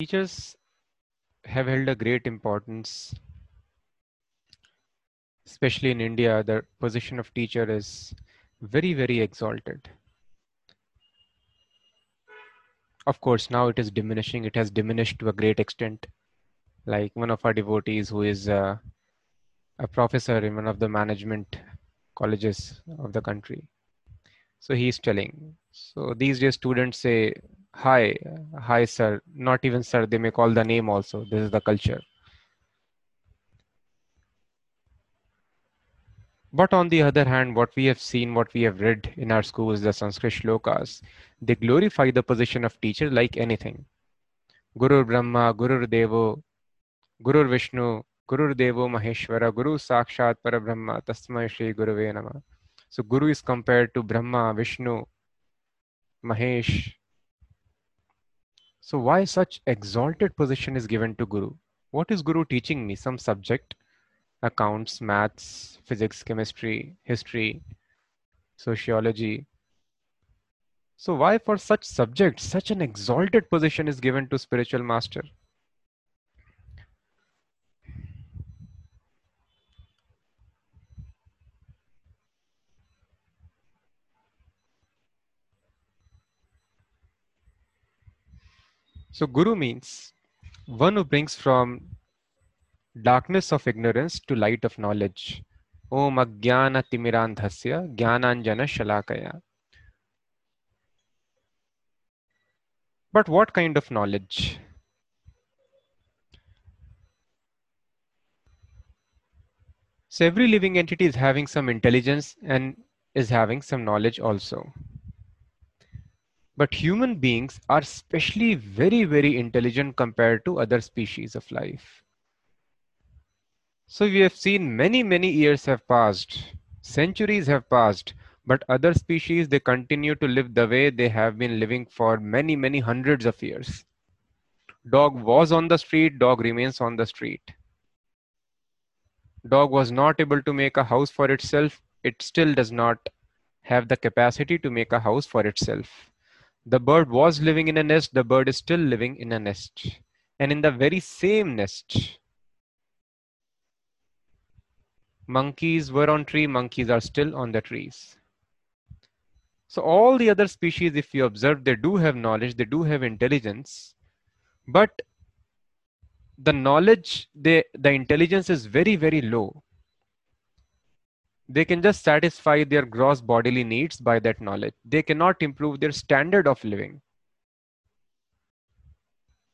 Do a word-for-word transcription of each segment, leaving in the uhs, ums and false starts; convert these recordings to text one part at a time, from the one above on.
Teachers have held a great importance, especially in India. The position of teacher is very, very exalted. Of course, now it is diminishing. It has diminished to a great extent. Like one of our devotees who is uh, a professor in one of the management colleges of the country. So he's telling, so these days students say, hi, hi, sir. Not even sir, they may call the name also. This is the culture. But on the other hand, what we have seen, what we have read in our schools, the Sanskrit shlokas, they glorify the position of teacher like anything. Guru Brahma, Guru Devo, Guru Vishnu, Guru Devo Maheshwara, Guru Sakshat Parabrahma, Tasmai Shri Guruve Namah. So Guru is compared to Brahma, Vishnu, Mahesh. So why such exalted position is given to Guru? What is Guru teaching me? Some subject, accounts, maths, physics, chemistry, history, sociology. So why for such subjects, such an exalted position is given to spiritual master? So Guru means one who brings from darkness of ignorance to light of knowledge. Om Ajnana Timirandhasya Jnananjana Shalakaya. But what kind of knowledge? So every living entity is having some intelligence and is having some knowledge also. But human beings are especially very, very intelligent compared to other species of life. So we have seen many, many years have passed, centuries have passed, but other species, they continue to live the way they have been living for many, many hundreds of years. Dog was on the street, dog remains on the street. Dog was not able to make a house for itself, it still does not have the capacity to make a house for itself. The bird was living in a nest, the bird is still living in a nest. And in the very same nest, monkeys were on tree, monkeys are still on the trees. So all the other species, if you observe, they do have knowledge, they do have intelligence, but the knowledge, they, the intelligence is very, very low. They can just satisfy their gross bodily needs by that knowledge. They cannot improve their standard of living.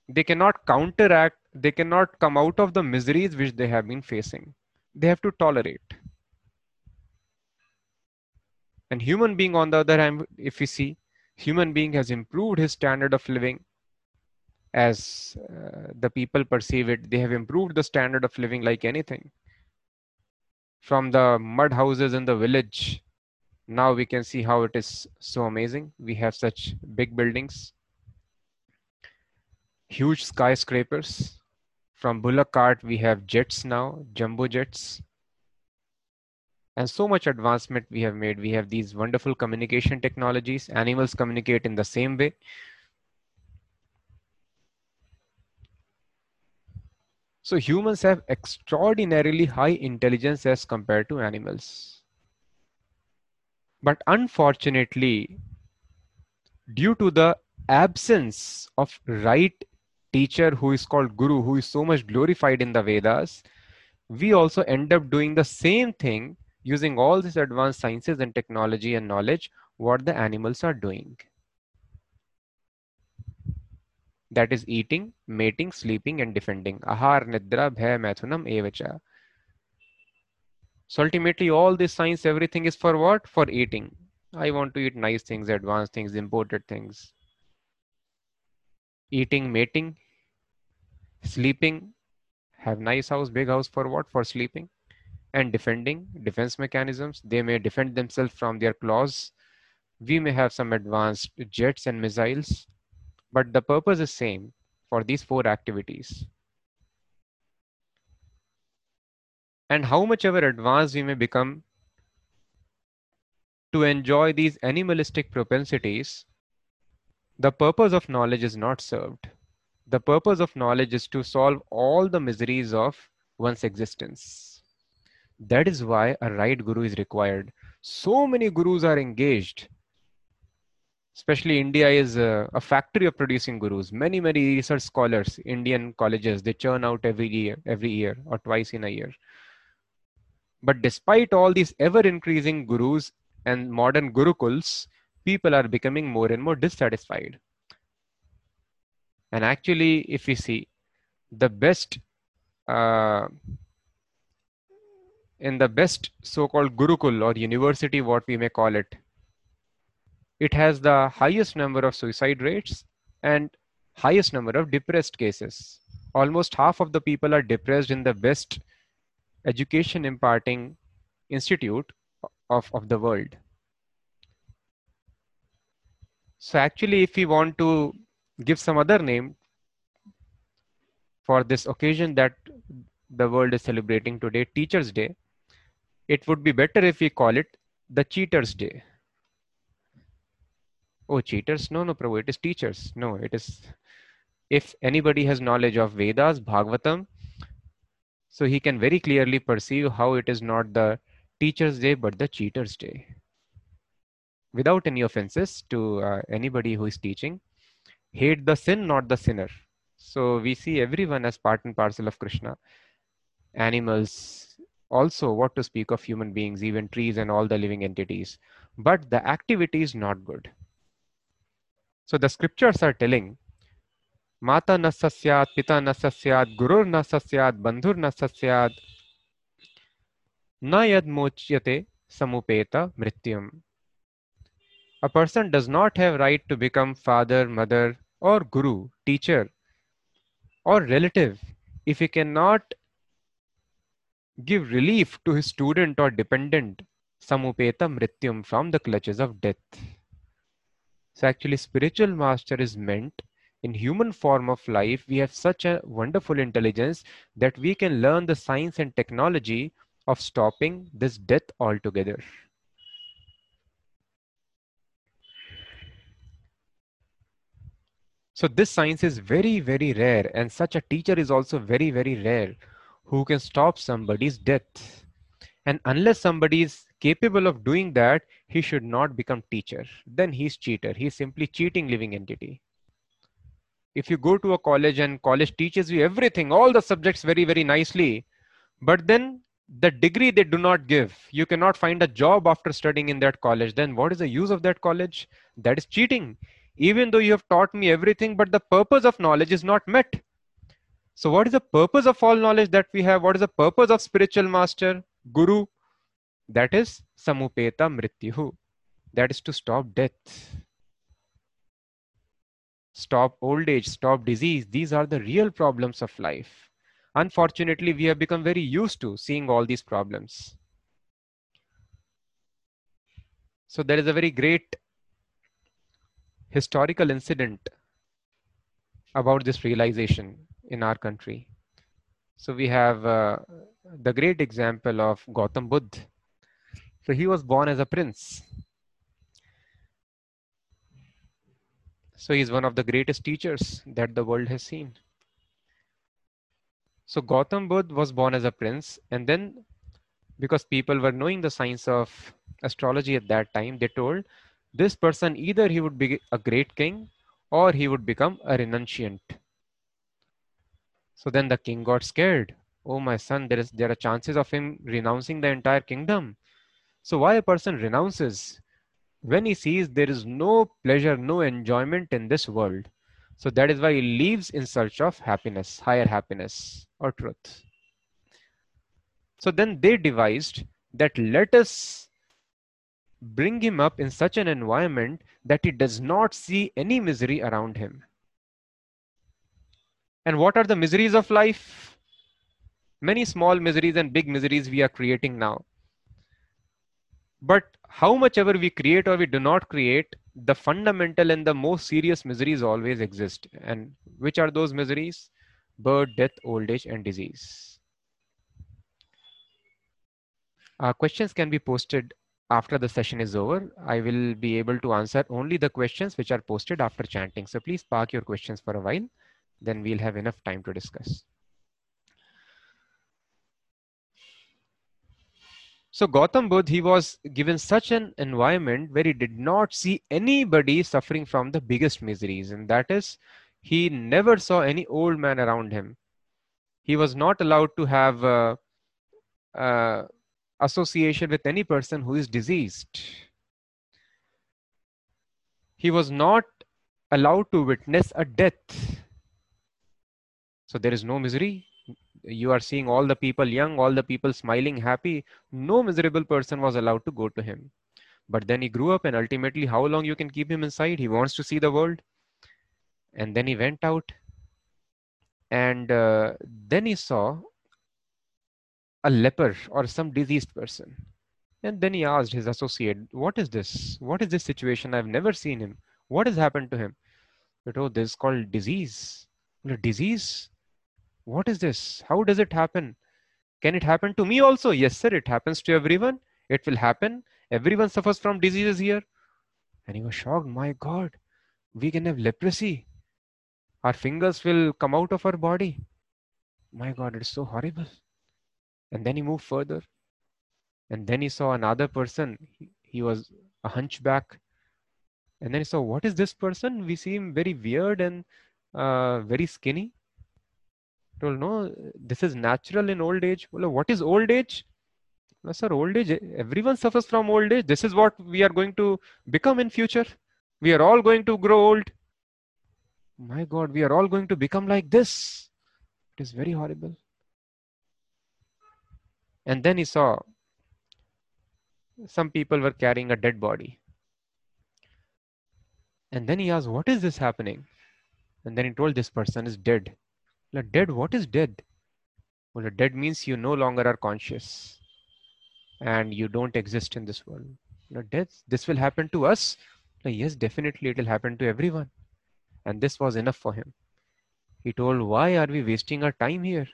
They cannot counteract, they cannot come out of the miseries which they have been facing. They have to tolerate. And human being on the other hand, if you see, human being has improved his standard of living as uh, the people perceive it. They have improved the standard of living like anything. From the mud houses in the village, now we can see how it is so amazing. We have such big buildings, huge skyscrapers. From bullock cart, we have jets now, jumbo jets. And so much advancement we have made. We have these wonderful communication technologies. Animals communicate in the same way. So humans have extraordinarily high intelligence as compared to animals. But unfortunately, due to the absence of right teacher who is called Guru, who is so much glorified in the Vedas, we also end up doing the same thing using all these advanced sciences and technology and knowledge what the animals are doing. That is eating, mating, sleeping, and defending. Ahar, nidra, bhaya, maithunam, evacha. So ultimately, all this science, everything is for what? For eating. I want to eat nice things, advanced things, imported things. Eating, mating, sleeping, have nice house, big house for what? For sleeping. And defending, defense mechanisms. They may defend themselves from their claws. We may have some advanced jets and missiles. But the purpose is same for these four activities. And how much ever advanced we may become to enjoy these animalistic propensities, the purpose of knowledge is not served. The purpose of knowledge is to solve all the miseries of one's existence. That is why a right guru is required. So many gurus are engaged. Especially India is a, a factory of producing gurus. Many, many research scholars, Indian colleges, they churn out every year, every year or twice in a year. But despite all these ever-increasing gurus and modern gurukuls, people are becoming more and more dissatisfied. And actually, if we see, the best, uh, in the best so-called gurukul or university, what we may call it, it has the highest number of suicide rates and highest number of depressed cases. Almost half of the people are depressed in the best education imparting institute of, of the world. So actually, if we want to give some other name for this occasion that the world is celebrating today, Teacher's Day, it would be better if we call it the Cheater's Day. Oh, cheaters? No, no, Prabhu, it is teachers. No, it is, if anybody has knowledge of Vedas, Bhagavatam, so he can very clearly perceive how it is not the Teacher's Day, but the Cheater's Day. Without any offenses to uh, anybody who is teaching. Hate the sin, not the sinner. So we see everyone as part and parcel of Krishna. Animals, also what to speak of human beings, even trees and all the living entities. But the activity is not good. So the scriptures are telling, Mata na sasyad, pita na sasyad, gurur na sasyad, bandhur na sasyad, na yad mochyate samupeta mrityam. A person does not have right to become father, mother, or guru, teacher, or relative if he cannot give relief to his student or dependent, samupeta mrityam, from the clutches of death. So actually, spiritual master is meant in human form of life. We have such a wonderful intelligence that we can learn the science and technology of stopping this death altogether. So this science is very, very rare, and such a teacher is also very, very rare who can stop somebody's death. And unless somebody is capable of doing that, he should not become teacher. Then he's cheater. He's simply cheating living entity. If you go to a college and college teaches you everything, all the subjects very, very nicely, but then the degree they do not give, you cannot find a job after studying in that college, then what is the use of that college? That is cheating. Even though you have taught me everything, but the purpose of knowledge is not met. So what is the purpose of all knowledge that we have? What is the purpose of spiritual master, guru? That is samupeta mrityuhu. That is to stop death. Stop old age, stop disease. These are the real problems of life. Unfortunately, we have become very used to seeing all these problems. So there is a very great historical incident about this realization in our country. So we have uh, the great example of Gautam Buddha. So he was born as a prince. So he's one of the greatest teachers that the world has seen. So Gautam Buddha was born as a prince, and then because people were knowing the science of astrology at that time, they told, this person, either he would be a great king or he would become a renunciant. So then the king got scared. Oh, my son, there is there are chances of him renouncing the entire kingdom. So why a person renounces? When he sees there is no pleasure, no enjoyment in this world. So that is why he leaves in search of happiness, higher happiness or truth. So then they devised that let us bring him up in such an environment that he does not see any misery around him. And what are the miseries of life? Many small miseries and big miseries we are creating now. But how much ever we create or we do not create, the fundamental and the most serious miseries always exist. And which are those miseries? Birth, death, old age, and disease. Our questions can be posted after the session is over. I will be able to answer only the questions which are posted after chanting. So please park your questions for a while then we'll have enough time to discuss. So Gautam Buddha, he was given such an environment where he did not see anybody suffering from the biggest miseries, and that is, he never saw any old man around him. He was not allowed to have uh, uh, association with any person who is diseased. He was not allowed to witness a death. So there is no misery. You are seeing all the people young, all the people smiling, happy. No miserable person was allowed to go to him. But then he grew up, and ultimately, how long you can keep him inside? He wants to see the world. And then he went out. And uh, then he saw a leper or some diseased person. And then he asked his associate, what is this? What is this situation? I've never seen him. What has happened to him? But, oh, this is called disease. No, disease? What is this? How does it happen? Can it happen to me also? Yes, sir. It happens to everyone. It will happen. Everyone suffers from diseases here. And he was shocked. My God, we can have leprosy. Our fingers will come out of our body. My God, it's so horrible. And then he moved further. And then he saw another person. He, he was a hunchback. And then he saw, what is this person? We see him very weird and uh, very skinny. Told, no, this is natural in old age. Well, what is old age? No, sir, old age, everyone suffers from old age. This is what we are going to become in future. We are all going to grow old. My God, we are all going to become like this. It is very horrible. And then he saw some people were carrying a dead body. And then he asked, what is this happening? And then he told, this person is dead. Dead? What is dead? Well, dead means you no longer are conscious and you don't exist in this world. Death, this will happen to us. Yes, definitely it will happen to everyone. And this was enough for him. He told, why are we wasting our time here?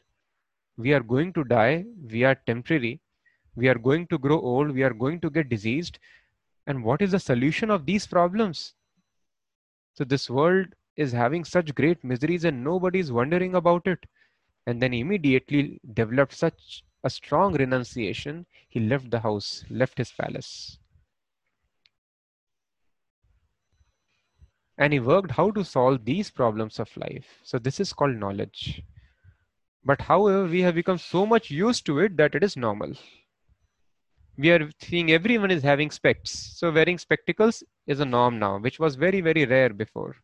We are going to die. We are temporary. We are going to grow old. We are going to get diseased. And what is the solution of these problems? So this world is having such great miseries and nobody is wondering about it. And then immediately developed such a strong renunciation. He left the house, left his palace. And he worked how to solve these problems of life. So this is called knowledge. But however, we have become so much used to it that it is normal. We are seeing everyone is having specs. So wearing spectacles is a norm now, which was very, very rare before.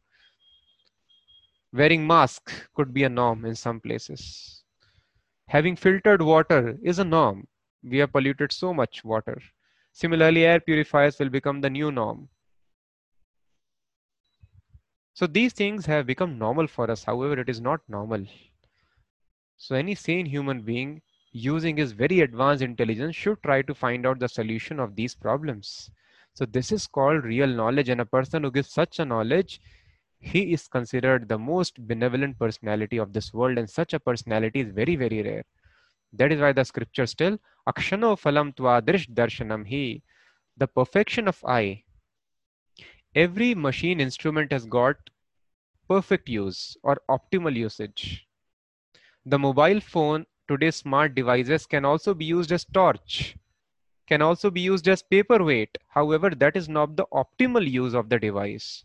Wearing mask could be a norm in some places. Having filtered water is a norm. We have polluted so much water. Similarly, air purifiers will become the new norm. So these things have become normal for us. However, it is not normal. So any sane human being using his very advanced intelligence should try to find out the solution of these problems. So this is called real knowledge, and a person who gives such a knowledge, he is considered the most benevolent personality of this world, and such a personality is very, very rare. That is why the scriptures tell, Akshano phalam twadrish darshanam hi, the perfection of eye. Every machine instrument has got perfect use or optimal usage. The mobile phone, today's smart devices, can also be used as torch, can also be used as paperweight. However, that is not the optimal use of the device.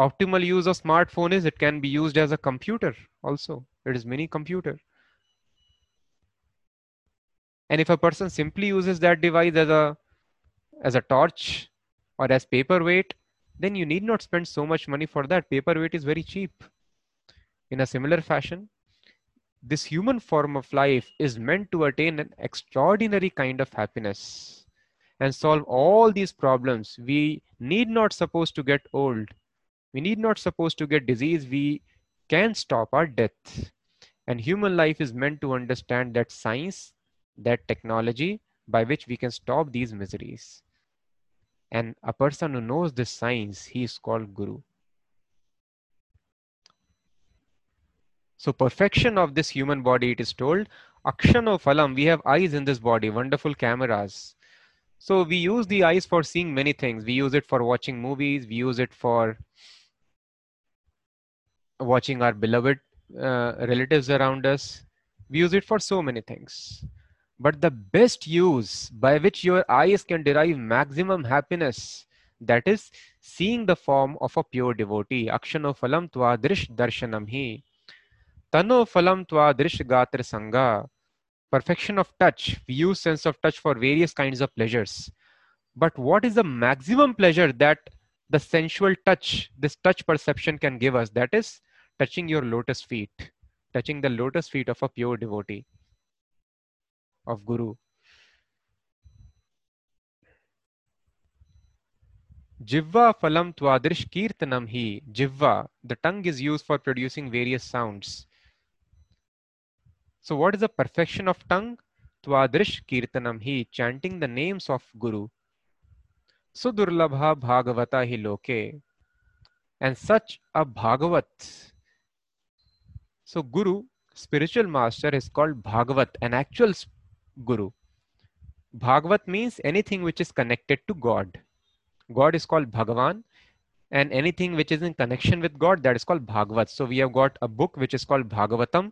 Optimal use of smartphone is it can be used as a computer also. It is mini computer. And if a person simply uses that device as a, as a torch or as paperweight, then you need not spend so much money for that. Paperweight is very cheap. In a similar fashion, this human form of life is meant to attain an extraordinary kind of happiness and solve all these problems. We need not supposed to get old. We need not supposed to get disease. We can stop our death. And human life is meant to understand that science, that technology by which we can stop these miseries. And a person who knows this science, he is called Guru. So perfection of this human body, it is told, Akshano phalam, we have eyes in this body, wonderful cameras. So we use the eyes for seeing many things. We use it for watching movies. We use it for watching our beloved uh, relatives around us. We use it for so many things. But the best use by which your eyes can derive maximum happiness, that is seeing the form of a pure devotee. Akshano phalam tva drish darshanam hi. Tano phalam tva drish gatra sangha. Perfection of touch. We use sense of touch for various kinds of pleasures. But what is the maximum pleasure that the sensual touch, this touch perception can give us? That is touching your lotus feet, touching the lotus feet of a pure devotee, of Guru. Jivva phalam twadrish kirtanam hi. Jivva, the tongue is used for producing various sounds. So what is the perfection of tongue? Twadrish kirtanam hi, chanting the names of Guru. So durlabha bhagavata hi loke. And such a Bhagavat. So Guru, spiritual master, is called Bhagavat, an actual Guru. Bhagavat means anything which is connected to God. God is called Bhagavan, and anything which is in connection with God, that is called Bhagavat. So we have got a book which is called Bhagavatam.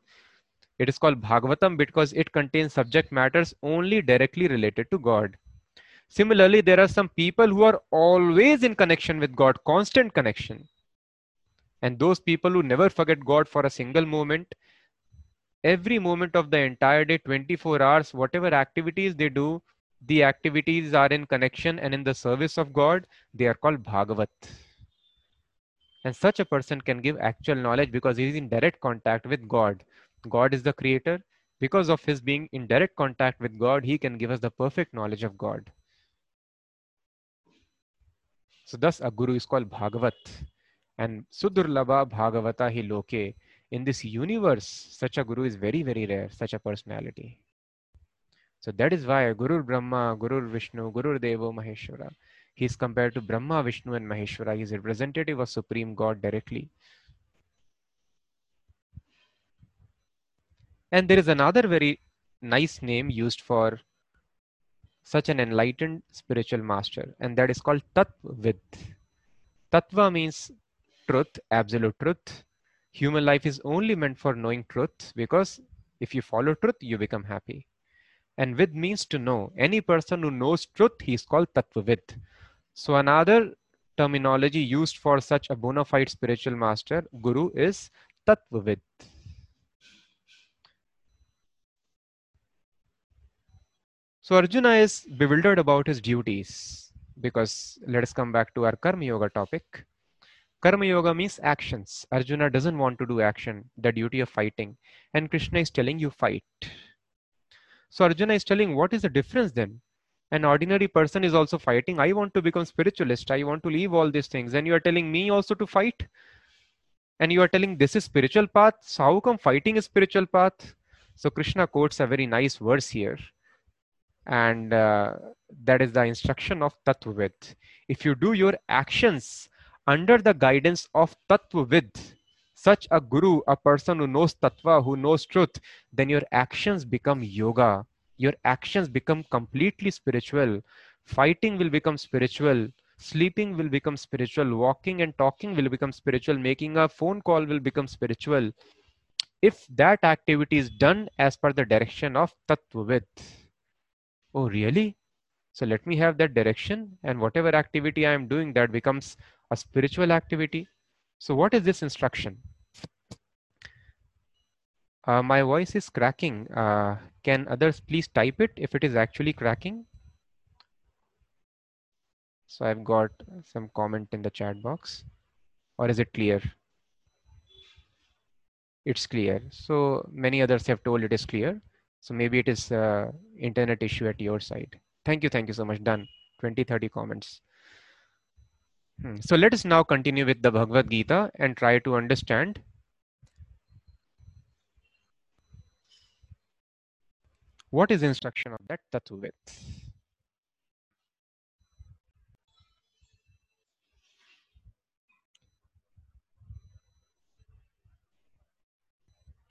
It is called Bhagavatam because it contains subject matters only directly related to God. Similarly, there are some people who are always in connection with God, constant connection. And those people who never forget God for a single moment, every moment of the entire day, twenty-four hours, whatever activities they do, the activities are in connection and in the service of God. They are called Bhagavat. And such a person can give actual knowledge because he is in direct contact with God. God is the creator. Because of his being in direct contact with God, he can give us the perfect knowledge of God. So thus a Guru is called Bhagavat. And Sudurlabha Bhagavata hi loke. In this universe, such a Guru is very, very rare, such a personality. So that is why Guru Brahma, Guru Vishnu, Guru Devo Maheshwara. He is compared to Brahma, Vishnu and Maheshwara. He is a representative of Supreme God directly. And there is another very nice name used for such an enlightened spiritual master, and that is called Tattvavid. Tattva means truth, absolute truth. Human life is only meant for knowing truth, because if you follow truth, you become happy. And vid means to know. Any person who knows truth, he is called Tattvavid. So another terminology used for such a bona fide spiritual master, Guru, is Tattvavid. So Arjuna is bewildered about his duties, because let us come back to our Karma Yoga topic. Karma Yoga means actions. Arjuna doesn't want to do action, the duty of fighting. And Krishna is telling you fight. So Arjuna is telling, what is the difference then? An ordinary person is also fighting. I want to become spiritualist. I want to leave all these things. And you are telling me also to fight. And you are telling this is spiritual path. So how come fighting is spiritual path? So Krishna quotes a very nice verse here. And uh, that is the instruction of Tattvavid. If you do your actions under the guidance of Tattvavid, such a Guru, a person who knows Tattva, who knows truth, then your actions become yoga. Your actions become completely spiritual. Fighting will become spiritual. Sleeping will become spiritual. Walking and talking will become spiritual. Making a phone call will become spiritual, if that activity is done as per the direction of Tattvavid. Oh, really? So let me have that direction, and whatever activity I am doing, that becomes a spiritual activity. So what is this instruction? Uh, my voice is cracking. Uh, can others please type it if it is actually cracking? So I've got some comment in the chat box. Or is it clear? It's clear. So many others have told it is clear. So maybe it is uh, internet issue at your side. Thank you. Thank you so much. Done. twenty, thirty comments. Hmm. So let us now continue with the Bhagavad Gita and try to understand what is the instruction of that Tattvavid.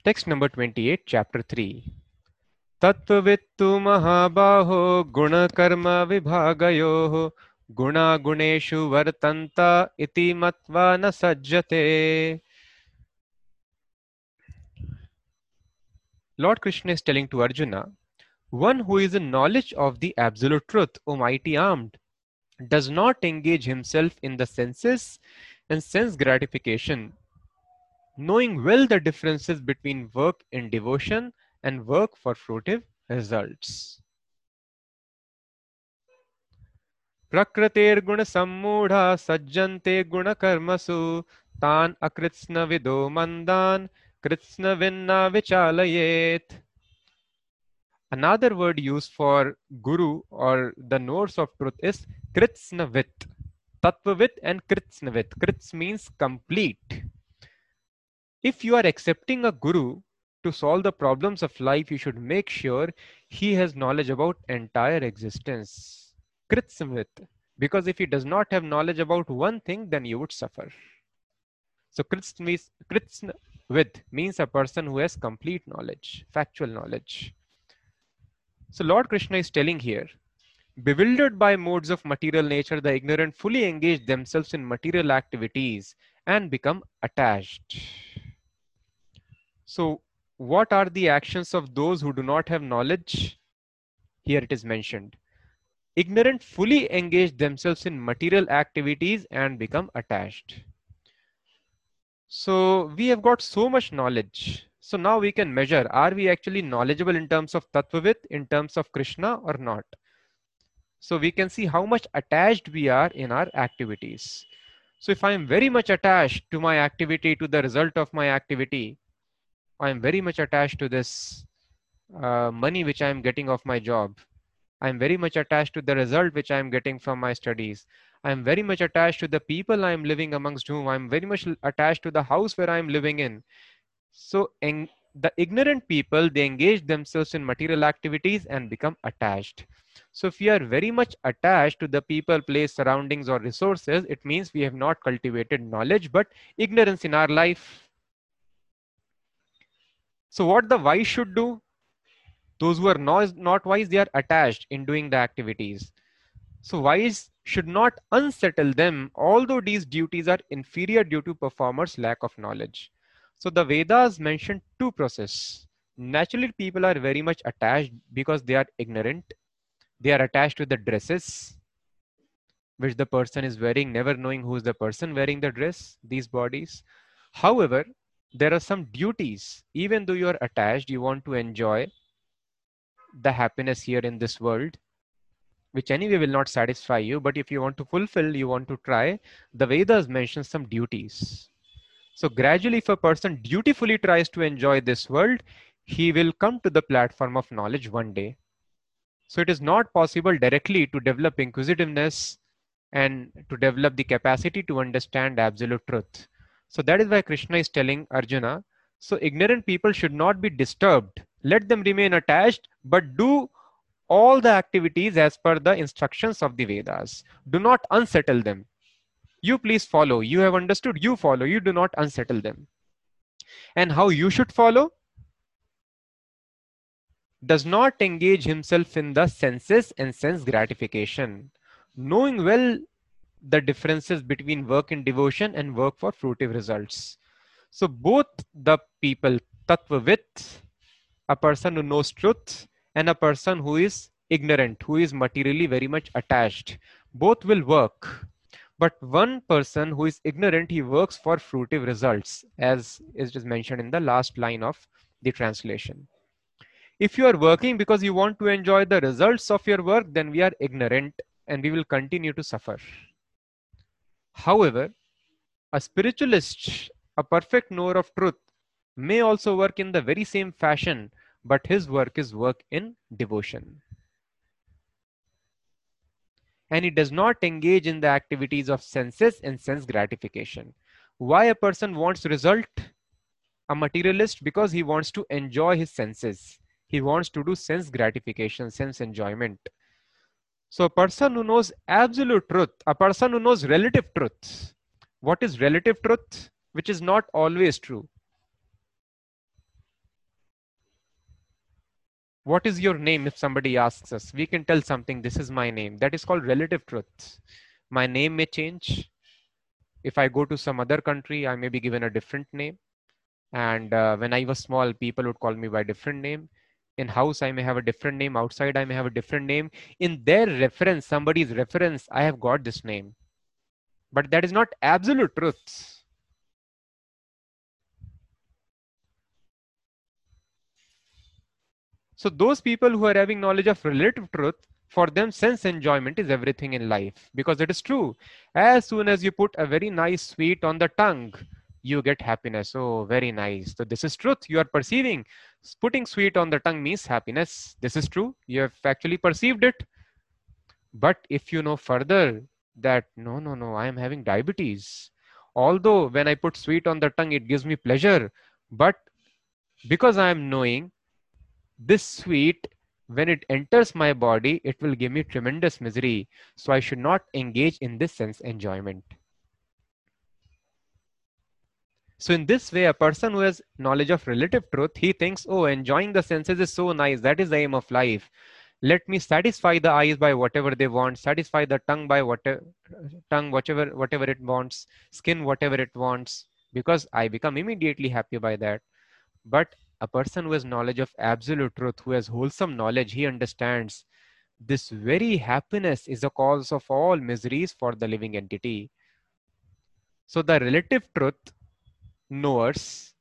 Text number twenty-eight, chapter three. Tattvavitu mahabaho guna karma vibhagayoho guna guneshu vartanta iti matva na sajjate. Lord Krishna is telling to Arjuna, one who is in knowledge of the absolute truth, O mighty armed, does not engage himself in the senses and sense gratification. Knowing well the differences between work in devotion and work for fruitive results. Prakritir guna sammudha sajjante guna karmasu tan akritsna vido mandan kritsna vinna vichalayet. Another word used for guru or the knowers of truth is kritsnavit, tatvavit and kritsnavit. Krits means complete. If you are accepting a guru to solve the problems of life, you should make sure he has knowledge about entire existence. Kritsnavit, because if he does not have knowledge about one thing, then you would suffer. So kritsnavit means a person who has complete knowledge, factual knowledge. So Lord Krishna is telling here, bewildered by modes of material nature, the ignorant fully engage themselves in material activities and become attached. So what are the actions of those who do not have knowledge? Here it is mentioned. Ignorant fully engage themselves in material activities and become attached. So we have got so much knowledge. So now we can measure, are we actually knowledgeable in terms of Tattvavit, in terms of Krishna or not? So we can see how much attached we are in our activities. So if I am very much attached to my activity, to the result of my activity, I am very much attached to this uh, money which I am getting off my job. I am very much attached to the result which I am getting from my studies. I am very much attached to the people I am living amongst whom. I am very much attached to the house where I am living in. So en- the ignorant people, they engage themselves in material activities and become attached. So if we are very much attached to the people, place, surroundings or resources, it means we have not cultivated knowledge, but ignorance in our life. So what the wise should do? Those who are not, not wise, they are attached in doing the activities. So wise should not unsettle them, although these duties are inferior due to performers' lack of knowledge. So the Vedas mentioned two processes. Naturally, people are very much attached because they are ignorant. They are attached to the dresses which the person is wearing, never knowing who is the person wearing the dress, these bodies. However, there are some duties. Even though you are attached, you want to enjoy the happiness here in this world, which anyway will not satisfy you. But if you want to fulfill, you want to try, the Vedas mention some duties. So gradually, if a person dutifully tries to enjoy this world, he will come to the platform of knowledge one day. So it is not possible directly to develop inquisitiveness and to develop the capacity to understand absolute truth. So that is why Krishna is telling Arjuna, so ignorant people should not be disturbed. Let them remain attached, but do all the activities as per the instructions of the Vedas. Do not unsettle them. You please follow. You have understood. You follow. You do not unsettle them. And how you should follow? Does not engage himself in the senses and sense gratification. Knowing well the differences between work in devotion and work for fruitive results. So both the people, Tattvavit, a person who knows truth, and a person who is ignorant, who is materially very much attached, both will work. But one person who is ignorant, he works for fruitive results, as is just mentioned in the last line of the translation. If you are working because you want to enjoy the results of your work, then we are ignorant and we will continue to suffer. However, a spiritualist, a perfect knower of truth, may also work in the very same fashion, but his work is work in devotion. And he does not engage in the activities of senses and sense gratification. Why a person wants result? A materialist, because he wants to enjoy his senses. He wants to do sense gratification, sense enjoyment. So a person who knows absolute truth, a person who knows relative truth. What is relative truth? Which is not always true. What is your name? If somebody asks us, we can tell something, this is my name. That is called relative truth. My name may change. If I go to some other country, I may be given a different name. And uh, when I was small, people would call me by different name. In house, I may have a different name. Outside, I may have a different name. In their reference, somebody's reference, I have got this name. But that is not absolute truth. So those people who are having knowledge of relative truth, for them, sense enjoyment is everything in life, because it is true. As soon as you put a very nice sweet on the tongue, you get happiness. Oh, very nice. So this is truth. You are perceiving. Putting sweet on the tongue means happiness. This is true. You have actually perceived it. But if you know further that, no, no, no, I am having diabetes. Although when I put sweet on the tongue, it gives me pleasure. But because I am knowing this sweet, when it enters my body, it will give me tremendous misery. So I should not engage in this sense enjoyment. So in this way, a person who has knowledge of relative truth, he thinks, oh, enjoying the senses is so nice. That is the aim of life. Let me satisfy the eyes by whatever they want, satisfy the tongue by whatever, tongue, whatever, whatever it wants, skin, whatever it wants, because I become immediately happy by that. But a person who has knowledge of absolute truth, who has wholesome knowledge, he understands this very happiness is the cause of all miseries for the living entity. So the relative truth knowers,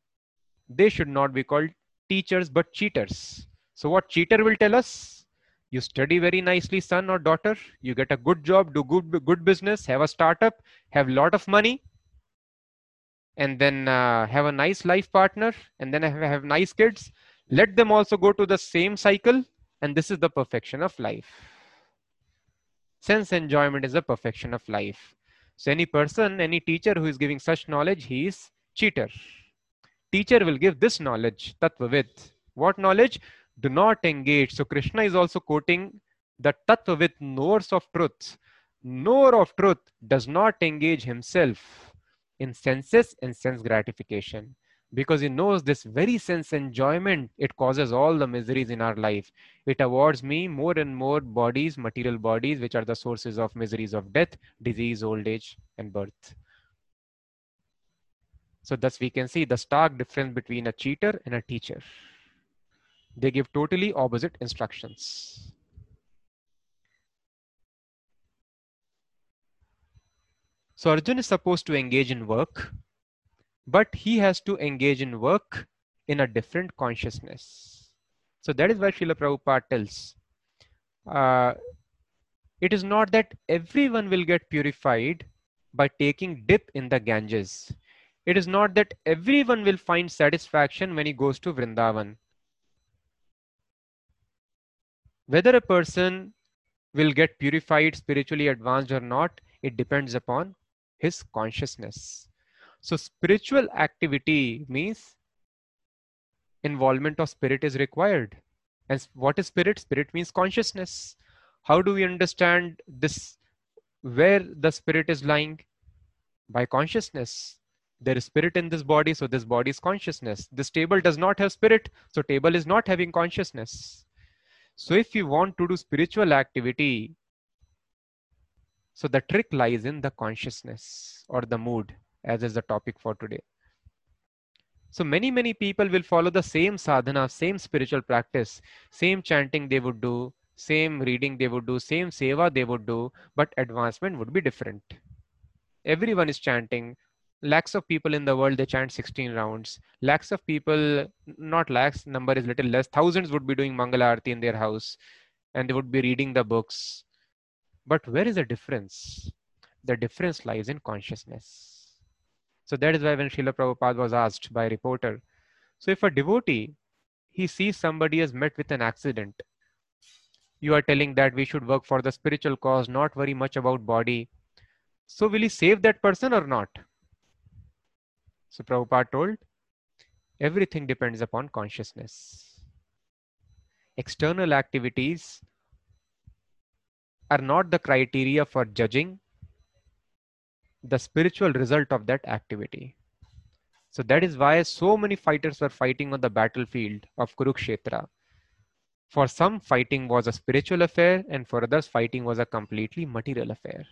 they should not be called teachers but cheaters. So what cheater will tell us? You study very nicely, son or daughter, you get a good job, do good, good business, have a startup, have a lot of money, and then uh, have a nice life partner, and then have, have nice kids. Let them also go to the same cycle, and this is the perfection of life. Sense enjoyment is the perfection of life. So any person, any teacher who is giving such knowledge, he is cheater. Teacher will give this knowledge, Tattvavid. What knowledge? Do not engage. So Krishna is also quoting the Tattvavid, knowers of truth. Knower of truth does not engage himself in senses and sense gratification, because he knows this very sense enjoyment, it causes all the miseries in our life. It awards me more and more bodies, material bodies, which are the sources of miseries of death, disease, old age, and birth. So thus we can see the stark difference between a cheater and a teacher. They give totally opposite instructions. So Arjuna is supposed to engage in work, but he has to engage in work in a different consciousness. So that is why Srila Prabhupada tells, uh, it is not that everyone will get purified by taking dip in the Ganges. It is not that everyone will find satisfaction when he goes to Vrindavan. Whether a person will get purified, spiritually advanced or not, it depends upon his consciousness. So spiritual activity means involvement of spirit is required. And what is spirit? Spirit means consciousness. How do we understand this, where the spirit is lying? By consciousness. There is spirit in this body, so this body is consciousness. This table does not have spirit, so table is not having consciousness. So if you want to do spiritual activity, so the trick lies in the consciousness or the mood, as is the topic for today. So many, many people will follow the same sadhana, same spiritual practice, same chanting they would do, same reading they would do, same seva they would do, but advancement would be different. Everyone is chanting. Lakhs of people in the world, they chant sixteen rounds. Lakhs of people, not lakhs, number is little less. Thousands would be doing Mangala Arati in their house and they would be reading the books. But where is the difference? The difference lies in consciousness. So that is why when Srila Prabhupada was asked by a reporter, so if a devotee, he sees somebody has met with an accident, you are telling that we should work for the spiritual cause, not worry much about body. So will he save that person or not? So Prabhupada told, everything depends upon consciousness. External activities are not the criteria for judging the spiritual result of that activity. So that is why so many fighters were fighting on the battlefield of Kurukshetra. For some, fighting was a spiritual affair, and for others, fighting was a completely material affair.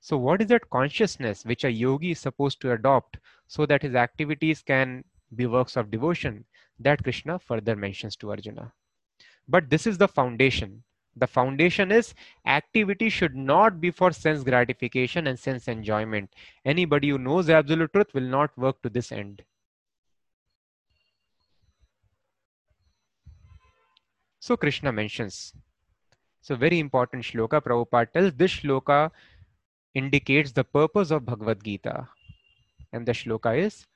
So what is that consciousness which a yogi is supposed to adopt so that his activities can be works of devotion that Krishna further mentions to Arjuna. But this is the foundation. The foundation is activity should not be for sense gratification and sense enjoyment. Anybody who knows absolute truth will not work to this end. So Krishna mentions. So very important shloka. Prabhupada tells this shloka indicates the purpose of Bhagavad Gita. And the shloka is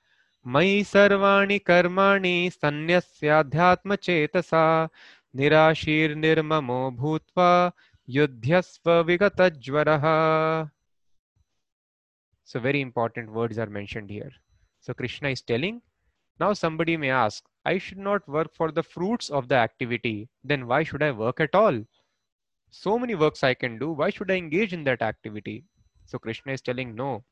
Mai sarvani karmani sanyasya adhyatma chetasa nirashir nirmamo bhutva yudhyasva vigatajvaraha. So very important words are mentioned here. So Krishna is telling, now somebody may ask, I should not work for the fruits of the activity. Then why should I work at all? So many works I can do. Why should I engage in that activity? So Krishna is telling, no.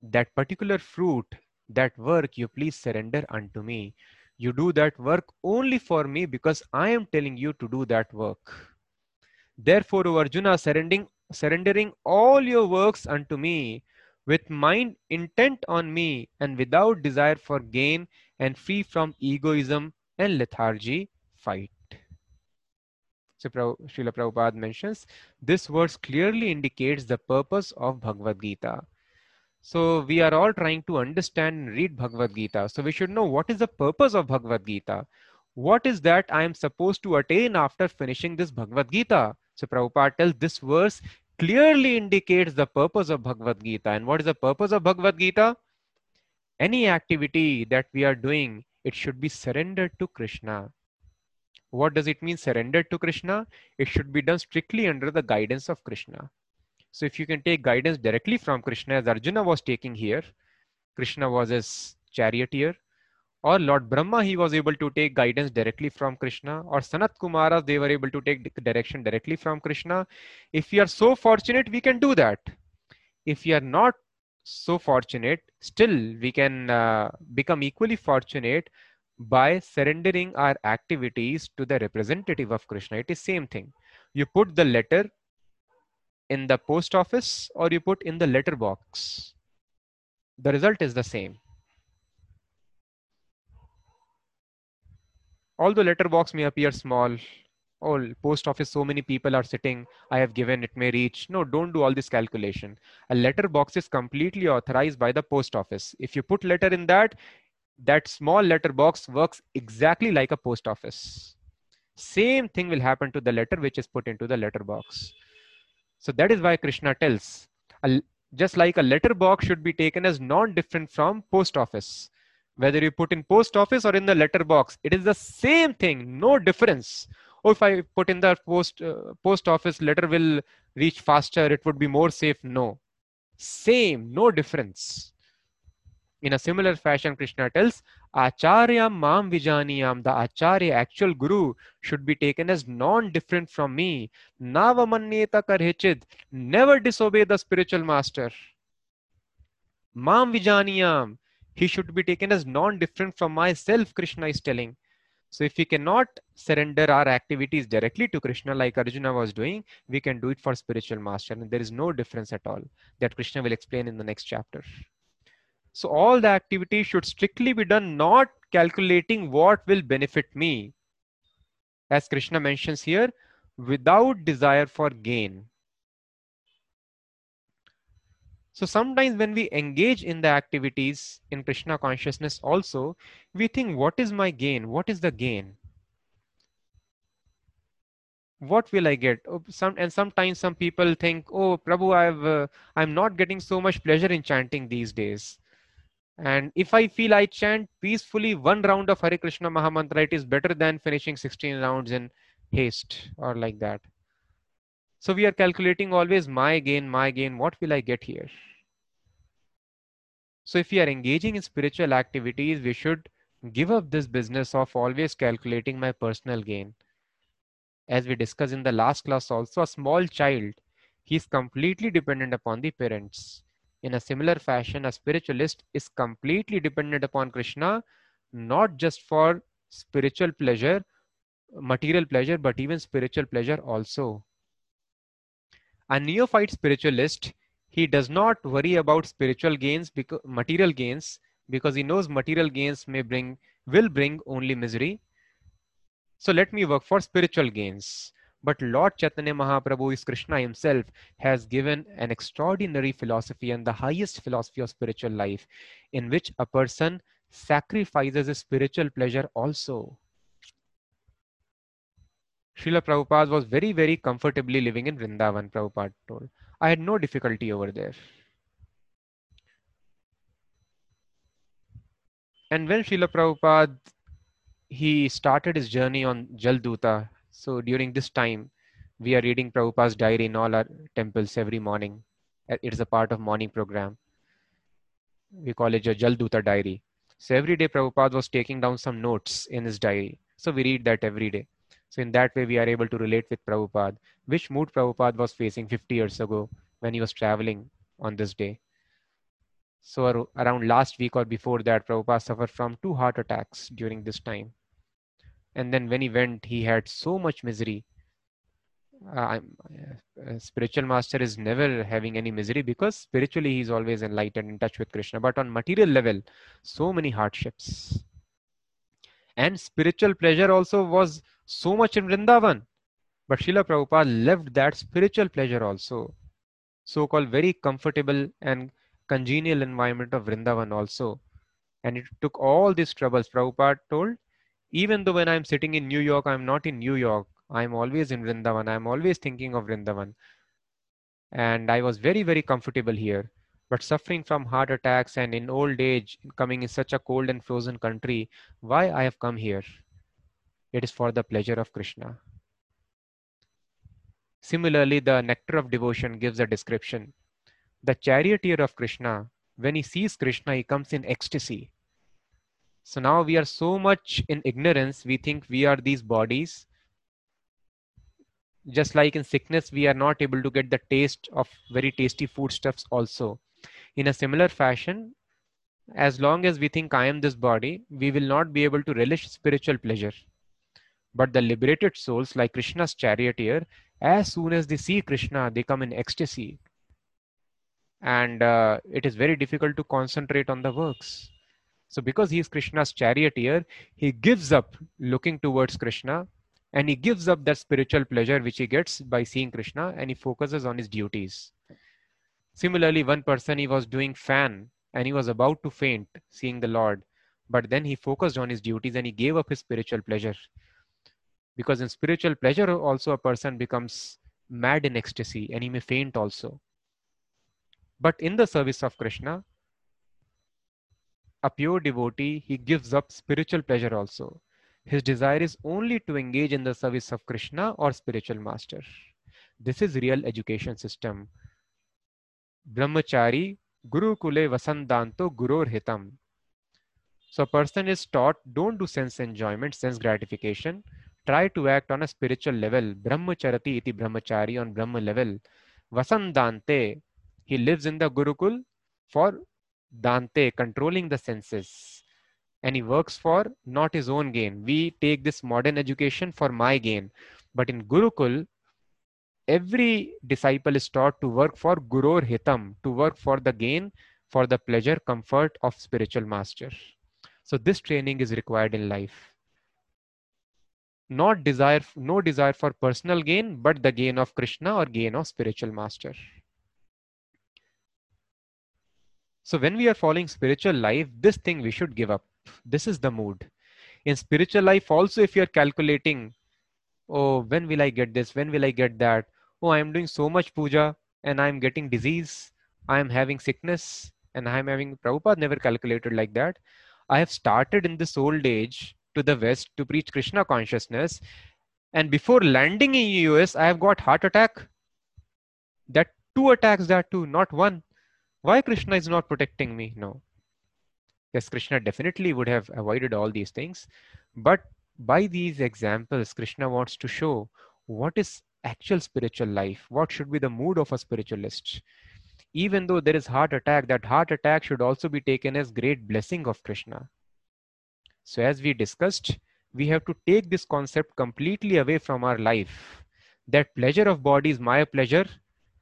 That particular fruit, that work, you please surrender unto me. You do that work only for me because I am telling you to do that work. Therefore, O Arjuna, surrendering, surrendering all your works unto me with mind intent on me and without desire for gain and free from egoism and lethargy, fight. So Srila Prabhupada mentions, this verse clearly indicates the purpose of Bhagavad Gita. So we are all trying to understand and read Bhagavad Gita. So we should know what is the purpose of Bhagavad Gita. What is that I am supposed to attain after finishing this Bhagavad Gita? So Prabhupada tells this verse clearly indicates the purpose of Bhagavad Gita. And what is the purpose of Bhagavad Gita? Any activity that we are doing, it should be surrendered to Krishna. What does it mean surrendered to Krishna? It should be done strictly under the guidance of Krishna. So if you can take guidance directly from Krishna, as Arjuna was taking here, Krishna was his charioteer, or Lord Brahma, he was able to take guidance directly from Krishna, or Sanat Kumara, they were able to take direction directly from Krishna. If you are so fortunate, we can do that. If you are not so fortunate, still we can uh, become equally fortunate by surrendering our activities to the representative of Krishna. It is same thing. You put the letter in the post office or you put in the letter box. The result is the same. Although letter box may appear small, oh, post office, so many people are sitting, I have given, it may reach. No, don't do all this calculation. A letter box is completely authorized by the post office. If you put letter in that, that small letter box works exactly like a post office. Same thing will happen to the letter which is put into the letter box. So that is why Krishna tells, just like a letter box should be taken as non-different from post office. Whether you put in post office or in the letter box, it is the same thing, no difference. Oh, if I put in the post, uh, post office, letter will reach faster, it would be more safe. No, same, no difference. In a similar fashion, Krishna tells, Acharya mam vijaniyam, the Acharya, actual guru, should be taken as non-different from me. Navamanyeta karhechid, never disobey the spiritual master. Mam vijaniyam, he should be taken as non-different from myself, Krishna is telling. So if we cannot surrender our activities directly to Krishna like Arjuna was doing, we can do it for spiritual master. And there is no difference at all. That Krishna will explain in the next chapter. So all the activities should strictly be done, not calculating what will benefit me. As Krishna mentions here, without desire for gain. So sometimes when we engage in the activities in Krishna consciousness also, we think, what is my gain? What is the gain? What will I get? Oh, some, and sometimes some people think, oh, Prabhu, I've, uh, I'm not getting so much pleasure in chanting these days. And if I feel I chant peacefully one round of Hare Krishna Mahamantra, it is better than finishing sixteen rounds in haste or like that. So we are calculating always my gain, my gain, what will I get here? So if we are engaging in spiritual activities, we should give up this business of always calculating my personal gain. As we discussed in the last class also, a small child, he is completely dependent upon the parents. In a similar fashion, a spiritualist is completely dependent upon Krishna, not just for spiritual pleasure, material pleasure, but even spiritual pleasure also. A neophyte spiritualist, he does not worry about spiritual gains, material gains, because he knows material gains may bring, will bring only misery. So let me work for spiritual gains. But Lord Chaitanya Mahaprabhu is Krishna himself, has given an extraordinary philosophy and the highest philosophy of spiritual life, in which a person sacrifices his spiritual pleasure also. Srila Prabhupada was very, very comfortably living in Vrindavan, Prabhupada told. I had no difficulty over there. And when Srila Prabhupada, he started his journey on Jaldutta. So during this time, we are reading Prabhupada's diary in all our temples every morning. It is a part of morning program. We call it a Jaldutta diary. So every day Prabhupada was taking down some notes in his diary. So we read that every day. So in that way, we are able to relate with Prabhupada, which mood Prabhupada was facing fifty years ago when he was traveling on this day. So around last week or before that, Prabhupada suffered from two heart attacks during this time. And then when he went, he had so much misery. Uh, a spiritual master is never having any misery because spiritually he is always enlightened, in touch with Krishna. But on material level, so many hardships. And spiritual pleasure also was so much in Vrindavan. But Srila Prabhupada left that spiritual pleasure also. So-called very comfortable and congenial environment of Vrindavan also. And it took all these troubles. Prabhupada told, even though when I'm sitting in New York, I'm not in New York. I'm always in Vrindavan. I'm always thinking of Vrindavan. And I was very, very comfortable here. But suffering from heart attacks and in old age, coming in such a cold and frozen country, why I have come here? It is for the pleasure of Krishna. Similarly, the nectar of devotion gives a description. The charioteer of Krishna, when he sees Krishna, he comes in ecstasy. So now we are so much in ignorance, we think we are these bodies. Just like in sickness, we are not able to get the taste of very tasty foodstuffs also. In a similar fashion, as long as we think I am this body, we will not be able to relish spiritual pleasure. But the liberated souls like Krishna's charioteer, as soon as they see Krishna, they come in ecstasy. And uh, it is very difficult to concentrate on the works. So because he is Krishna's charioteer, he gives up looking towards Krishna and he gives up that spiritual pleasure which he gets by seeing Krishna and he focuses on his duties. Similarly, one person, he was doing fan and he was about to faint seeing the Lord, but then he focused on his duties and he gave up his spiritual pleasure. Because in spiritual pleasure also a person becomes mad in ecstasy and he may faint also. But in the service of Krishna, a pure devotee, he gives up spiritual pleasure also. His desire is only to engage in the service of Krishna or spiritual master. This is real education system. Brahmachari, Guru Kule Vasandanto Guror Hitam. So a person is taught, don't do sense enjoyment, sense gratification. Try to act on a spiritual level. Brahmacharati iti brahmachari, on Brahma level. Vasandante. He lives in the Gurukul for Dante, controlling the senses. And he works for not his own gain. We take this modern education for my gain. But in Gurukul, every disciple is taught to work for Guror Hitam, to work for the gain, for the pleasure, comfort of spiritual master. So this training is required in life. Not desire, no desire for personal gain, but the gain of Krishna or gain of spiritual master. So when we are following spiritual life, this thing we should give up. This is the mood. In spiritual life also, if you are calculating, oh, when will I get this? When will I get that? Oh, I am doing so much puja and I am getting disease. I am having sickness and I am having... Prabhupada never calculated like that. I have started in this old age to the West to preach Krishna consciousness. And before landing in the U S, I have got heart attack. That two attacks, that two, not one. Why Krishna is not protecting me? No. Yes, Krishna definitely would have avoided all these things. But by these examples, Krishna wants to show what is actual spiritual life. What should be the mood of a spiritualist? Even though there is heart attack, that heart attack should also be taken as great blessing of Krishna. So as we discussed, we have to take this concept completely away from our life. That pleasure of body is my pleasure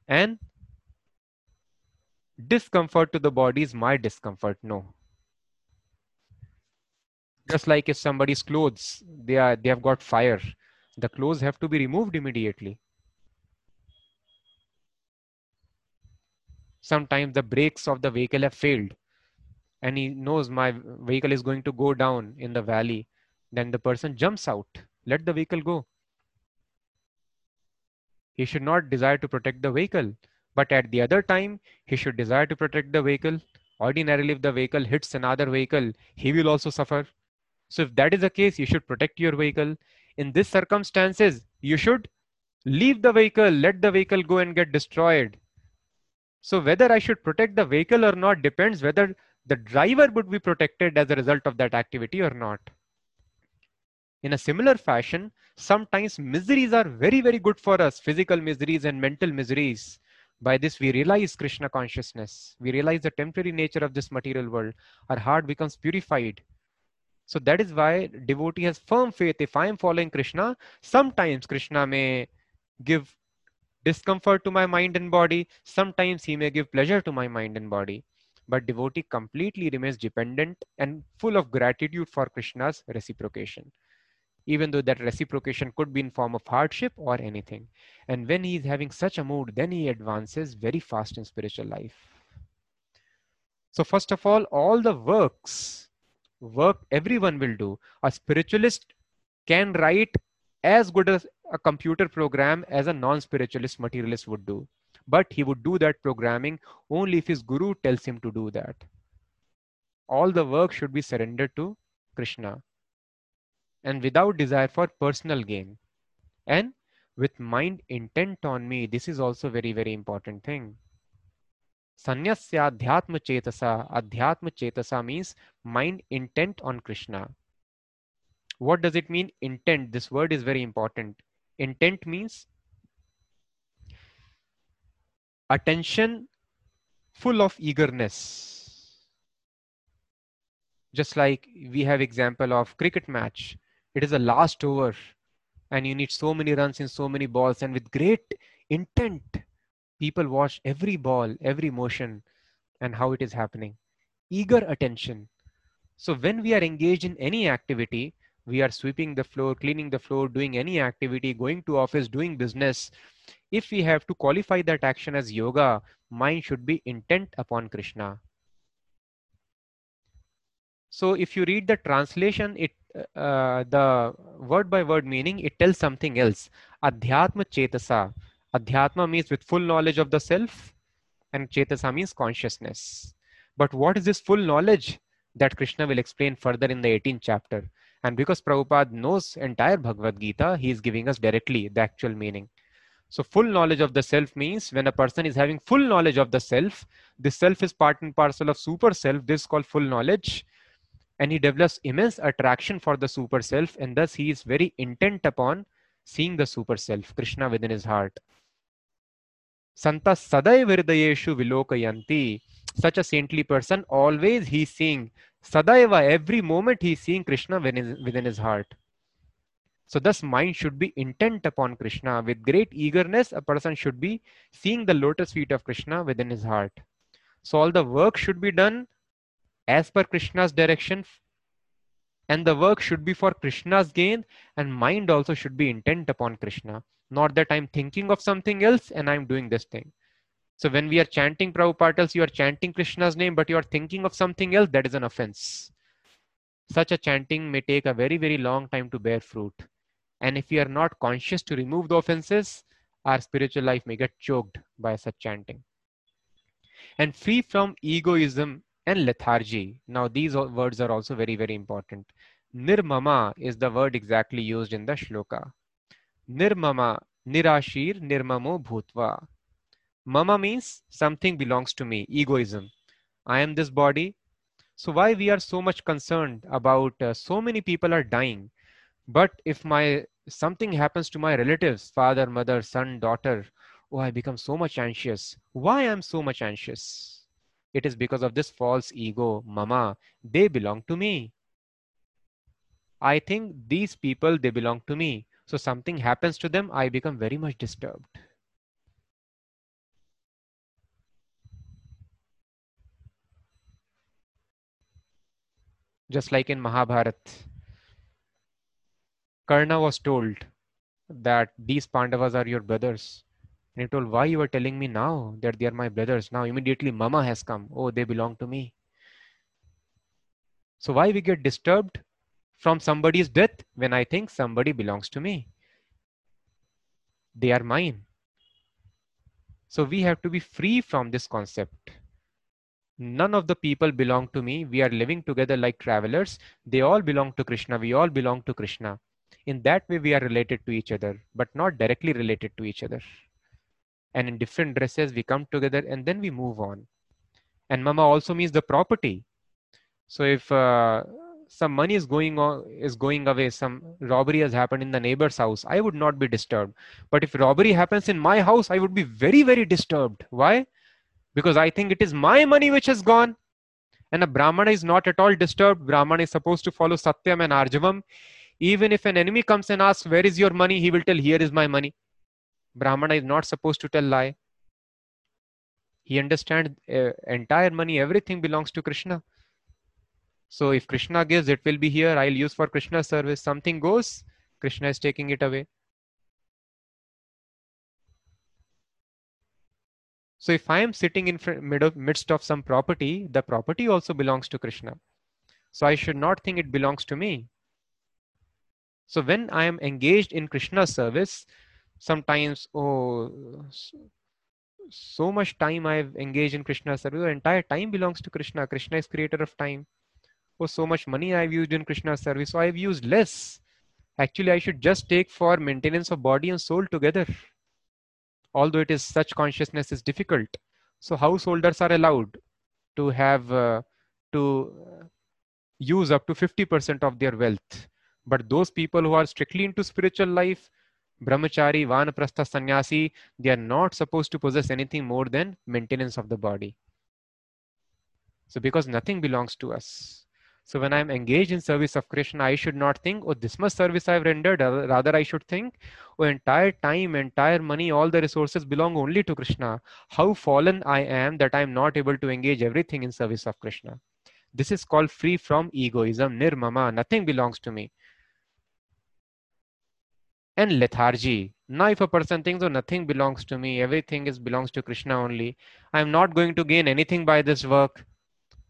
and discomfort to the body is my discomfort. No. Just like if somebody's clothes, they are they have got fire, the clothes have to be removed immediately. Sometimes the brakes of the vehicle have failed, and he knows my vehicle is going to go down in the valley. Then the person jumps out, let the vehicle go. He should not desire to protect the vehicle, but at the other time, he should desire to protect the vehicle. Ordinarily, if the vehicle hits another vehicle, he will also suffer. So if that is the case, you should protect your vehicle. In these circumstances, you should leave the vehicle, let the vehicle go and get destroyed. So whether I should protect the vehicle or not depends whether the driver would be protected as a result of that activity or not. In a similar fashion, sometimes miseries are very, very good for us, physical miseries and mental miseries. By this, we realize Krishna consciousness. We realize the temporary nature of this material world. Our heart becomes purified. So that is why devotee has firm faith. If I am following Krishna, sometimes Krishna may give discomfort to my mind and body. Sometimes he may give pleasure to my mind and body. But devotee completely remains dependent and full of gratitude for Krishna's reciprocation, even though that reciprocation could be in form of hardship or anything. And when he is having such a mood, then he advances very fast in spiritual life. So first of all, all the works, work everyone will do. A spiritualist can write as good as a computer program as a non-spiritualist materialist would do. But he would do that programming only if his guru tells him to do that. All the work should be surrendered to Krishna, and without desire for personal gain, and with mind intent on me. This is also very, very important thing. Sanyasya adhyatma chetasa. Adhyatma chetasa means mind intent on Krishna. What does it mean? Intent. This word is very important. Intent means attention full of eagerness. Just like we have example of cricket match. It is a last over and you need so many runs in so many balls, and with great intent, people watch every ball, every motion and how it is happening. Eager attention. So when we are engaged in any activity, we are sweeping the floor, cleaning the floor, doing any activity, going to office, doing business. If we have to qualify that action as yoga, mind should be intent upon Krishna. So if you read the translation, it Uh, the word by word meaning, it tells something else. Adhyatma Chetasa. Adhyatma means with full knowledge of the self, and Chetasa means consciousness. But what is this full knowledge? That Krishna will explain further in the eighteenth chapter. And because Prabhupada knows entire Bhagavad Gita, he is giving us directly the actual meaning. So full knowledge of the self means when a person is having full knowledge of the self, this self is part and parcel of super self, this is called full knowledge. And he develops immense attraction for the super self, and thus he is very intent upon seeing the super self, Krishna, within his heart. Santa sadaiva hridayeshu vilokayanti. Such a saintly person, always he is seeing, sadaiva, every moment he is seeing Krishna within his heart. So thus mind should be intent upon Krishna. With great eagerness, a person should be seeing the lotus feet of Krishna within his heart. So all the work should be done as per Krishna's direction, and the work should be for Krishna's gain, and mind also should be intent upon Krishna. Not that I'm thinking of something else and I'm doing this thing. So when we are chanting, Prabhupada tells, you are chanting Krishna's name, but you are thinking of something else, that is an offense. Such a chanting may take a very, very long time to bear fruit. And if we are not conscious to remove the offenses, our spiritual life may get choked by such chanting. And free from egoism and lethargy. Now these words are also very, very important. Nirmama is the word exactly used in the shloka. Nirmama, nirashir, nirmamo bhutva. Mama means something belongs to me, egoism. I am this body. So why we are so much concerned about uh, so many people are dying. But if my something happens to my relatives, father, mother, son, daughter, oh, I become so much anxious. Why I am so much anxious? It is because of this false ego, mama. They belong to me. I think these people, they belong to me. So something happens to them, I become very much disturbed. just like in Mahabharata. Karna was told that these Pandavas are your brothers. And he told, why you are telling me now that they are my brothers? Now immediately Mama has come. Oh, they belong to me. So why we get disturbed from somebody's death when I think somebody belongs to me? They are mine. So we have to be free from this concept. None of the people belong to me. We are living together like travelers. They all belong to Krishna. We all belong to Krishna. In that way, we are related to each other, but not directly related to each other. And in different dresses, we come together and then we move on. And Mama also means the property. So if uh, some money is going on, is going away, some robbery has happened in the neighbor's house, I would not be disturbed. But if robbery happens in my house, I would be very, very disturbed. Why? Because I think it is my money which has gone. And a Brahmana is not at all disturbed. Brahmana is supposed to follow Satyam and Arjavam. Even if an enemy comes and asks, where is your money? He will tell, here is my money. Brahmana is not supposed to tell lie. He understands uh, entire money, everything belongs to Krishna. So if Krishna gives, it will be here. I'll use for Krishna's service. Something goes, Krishna is taking it away. So if I am sitting in mid of, midst of some property, the property also belongs to Krishna. So I should not think it belongs to me. So when I am engaged in Krishna's service, sometimes, oh, so much time I've engaged in Krishna's service, the entire time belongs to Krishna. Krishna is creator of time. Oh, so much money I've used in Krishna's service, so I've used less. Actually, I should just take for maintenance of body and soul together. Although it is such consciousness is difficult. So householders are allowed to have, uh, to use up to fifty percent of their wealth. But those people who are strictly into spiritual life, brahmachari, vanaprastha, sannyasi, they are not supposed to possess anything more than maintenance of the body. So because nothing belongs to us. So when I'm engaged in service of Krishna, I should not think, oh, this much service I've rendered. Rather, I should think, oh, entire time, entire money, all the resources belong only to Krishna. How fallen I am that I'm not able to engage everything in service of Krishna. This is called free from egoism, nirmama, nothing belongs to me. And lethargy. Now if a person thinks, oh, nothing belongs to me, everything is belongs to Krishna only, I am not going to gain anything by this work.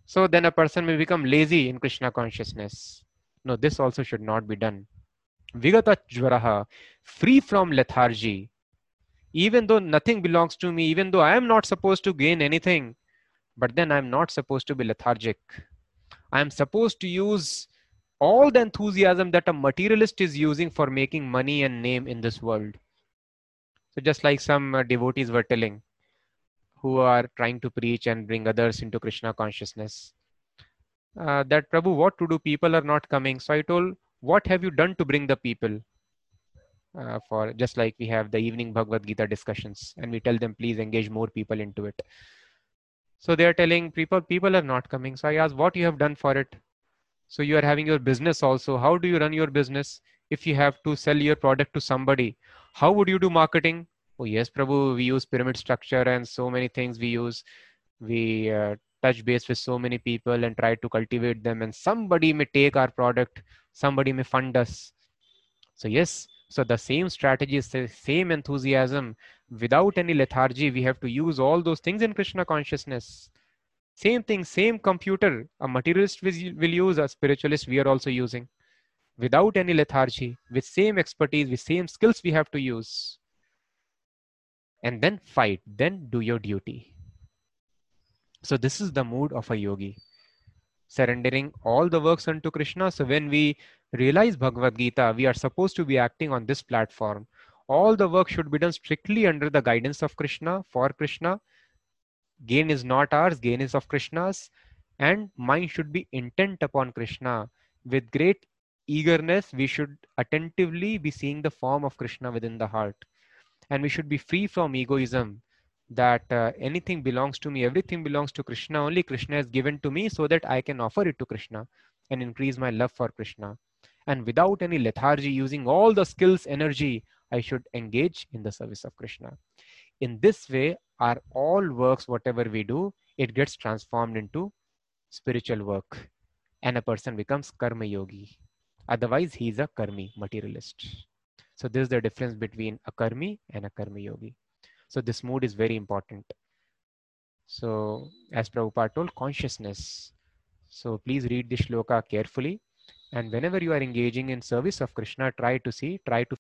So then a person may become lazy in Krishna consciousness. No, this also should not be done. Vigata jvaraha, free from lethargy. Even though nothing belongs to me, even though I am not supposed to gain anything, but then I am not supposed to be lethargic. I am supposed to use all the enthusiasm that a materialist is using for making money and name in this world. So just like some uh, devotees were telling, who are trying to preach and bring others into Krishna consciousness, uh, that Prabhu, what to do? People are not coming. So I told, what have you done to bring the people? Uh, for just like we have the evening Bhagavad Gita discussions and we tell them, please engage more people into it. So they are telling people, people are not coming. So I asked, what you have done for it? So you are having your business also. How do you run your business? If you have to sell your product to somebody, how would you do marketing? Oh yes, Prabhu, we use pyramid structure and so many things we use. We uh, touch base with so many people and try to cultivate them. And somebody may take our product. Somebody may fund us. So yes, so the same strategies, the same enthusiasm, without any lethargy, we have to use all those things in Krishna consciousness. Same thing, same computer, a materialist will use, a spiritualist we are also using. Without any lethargy, with same expertise, with same skills we have to use. And then fight, then do your duty. So this is the mood of a yogi. Surrendering all the works unto Krishna. So when we realize Bhagavad Gita, we are supposed to be acting on this platform. All the work should be done strictly under the guidance of Krishna, for Krishna. Gain is not ours, gain is of Krishna's, and mind should be intent upon Krishna. With great eagerness, we should attentively be seeing the form of Krishna within the heart. And we should be free from egoism, that uh, anything belongs to me, everything belongs to Krishna, only Krishna is given to me so that I can offer it to Krishna and increase my love for Krishna. And without any lethargy, using all the skills, energy, I should engage in the service of Krishna. In this way, our all works, whatever we do, it gets transformed into spiritual work. and a person becomes karma yogi. Otherwise, he is a karmi, materialist. So this is the difference between a karmi and a karma yogi. So this mood is very important. So as Prabhupada told, consciousness. So please read this shloka carefully. And whenever you are engaging in service of Krishna, try to see, try to